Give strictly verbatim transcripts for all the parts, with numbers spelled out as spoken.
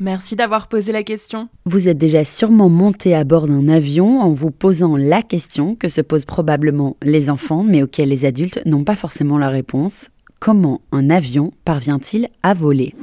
Merci d'avoir posé la question. Vous êtes déjà sûrement monté à bord d'un avion en vous posant la question que se posent probablement les enfants, mais auxquelles les adultes n'ont pas forcément la réponse. Comment un avion parvient-il à voler ?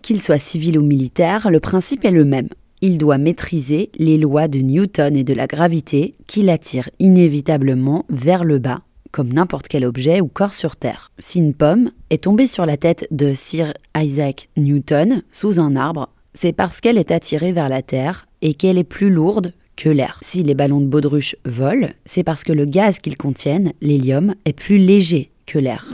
Qu'il soit civil ou militaire, le principe est le même. Il doit maîtriser les lois de Newton et de la gravité qui l'attirent inévitablement vers le bas, comme n'importe quel objet ou corps sur Terre. Si une pomme est tombée sur la tête de Sir Isaac Newton sous un arbre, c'est parce qu'elle est attirée vers la Terre et qu'elle est plus lourde que l'air. Si les ballons de baudruche volent, c'est parce que le gaz qu'ils contiennent, l'hélium, est plus léger que l'air.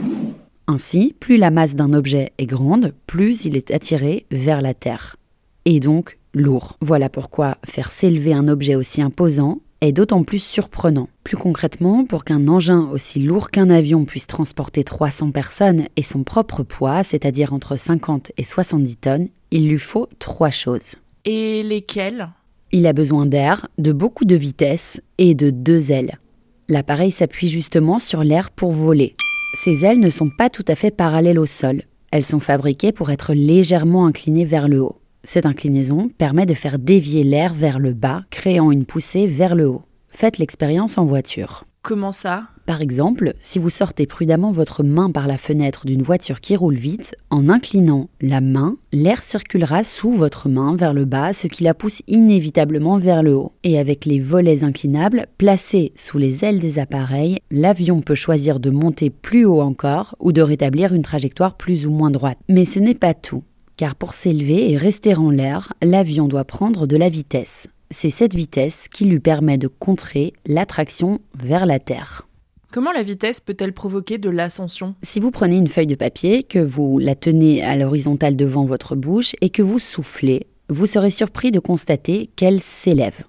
Ainsi, plus la masse d'un objet est grande, plus il est attiré vers la Terre. Et donc lourd. Voilà pourquoi faire s'élever un objet aussi imposant est d'autant plus surprenant. Plus concrètement, pour qu'un engin aussi lourd qu'un avion puisse transporter trois cents personnes et son propre poids, c'est-à-dire entre cinquante et soixante-dix tonnes, il lui faut trois choses. Et lesquelles ? Il a besoin d'air, de beaucoup de vitesse et de deux ailes. L'appareil s'appuie justement sur l'air pour voler. Ces ailes ne sont pas tout à fait parallèles au sol. Elles sont fabriquées pour être légèrement inclinées vers le haut. Cette inclinaison permet de faire dévier l'air vers le bas, créant une poussée vers le haut. Faites l'expérience en voiture. Comment ça ? Par exemple, si vous sortez prudemment votre main par la fenêtre d'une voiture qui roule vite, en inclinant la main, l'air circulera sous votre main vers le bas, ce qui la pousse inévitablement vers le haut. Et avec les volets inclinables placés sous les ailes des appareils, l'avion peut choisir de monter plus haut encore ou de rétablir une trajectoire plus ou moins droite. Mais ce n'est pas tout. Car pour s'élever et rester en l'air, l'avion doit prendre de la vitesse. C'est cette vitesse qui lui permet de contrer l'attraction vers la Terre. Comment la vitesse peut-elle provoquer de l'ascension ? Si vous prenez une feuille de papier, que vous la tenez à l'horizontale devant votre bouche et que vous soufflez, vous serez surpris de constater qu'elle s'élève.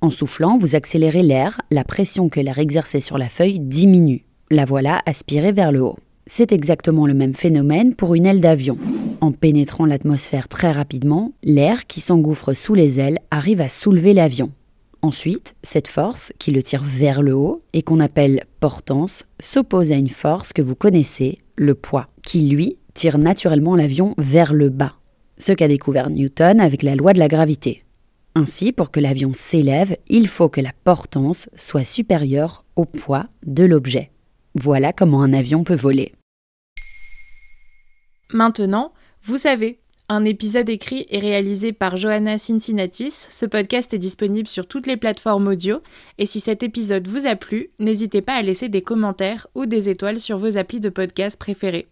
En soufflant, vous accélérez l'air, la pression que l'air exerçait sur la feuille diminue. La voilà aspirée vers le haut. C'est exactement le même phénomène pour une aile d'avion. En pénétrant l'atmosphère très rapidement, l'air qui s'engouffre sous les ailes arrive à soulever l'avion. Ensuite, cette force, qui le tire vers le haut et qu'on appelle portance, s'oppose à une force que vous connaissez, le poids, qui lui tire naturellement l'avion vers le bas, ce qu'a découvert Newton avec la loi de la gravité. Ainsi, pour que l'avion s'élève, il faut que la portance soit supérieure au poids de l'objet. Voilà comment un avion peut voler. Maintenant, vous savez, un épisode écrit et réalisé par Johanna Cincinatis. Ce podcast est disponible sur toutes les plateformes audio. Et si cet épisode vous a plu, n'hésitez pas à laisser des commentaires ou des étoiles sur vos applis de podcast préférés.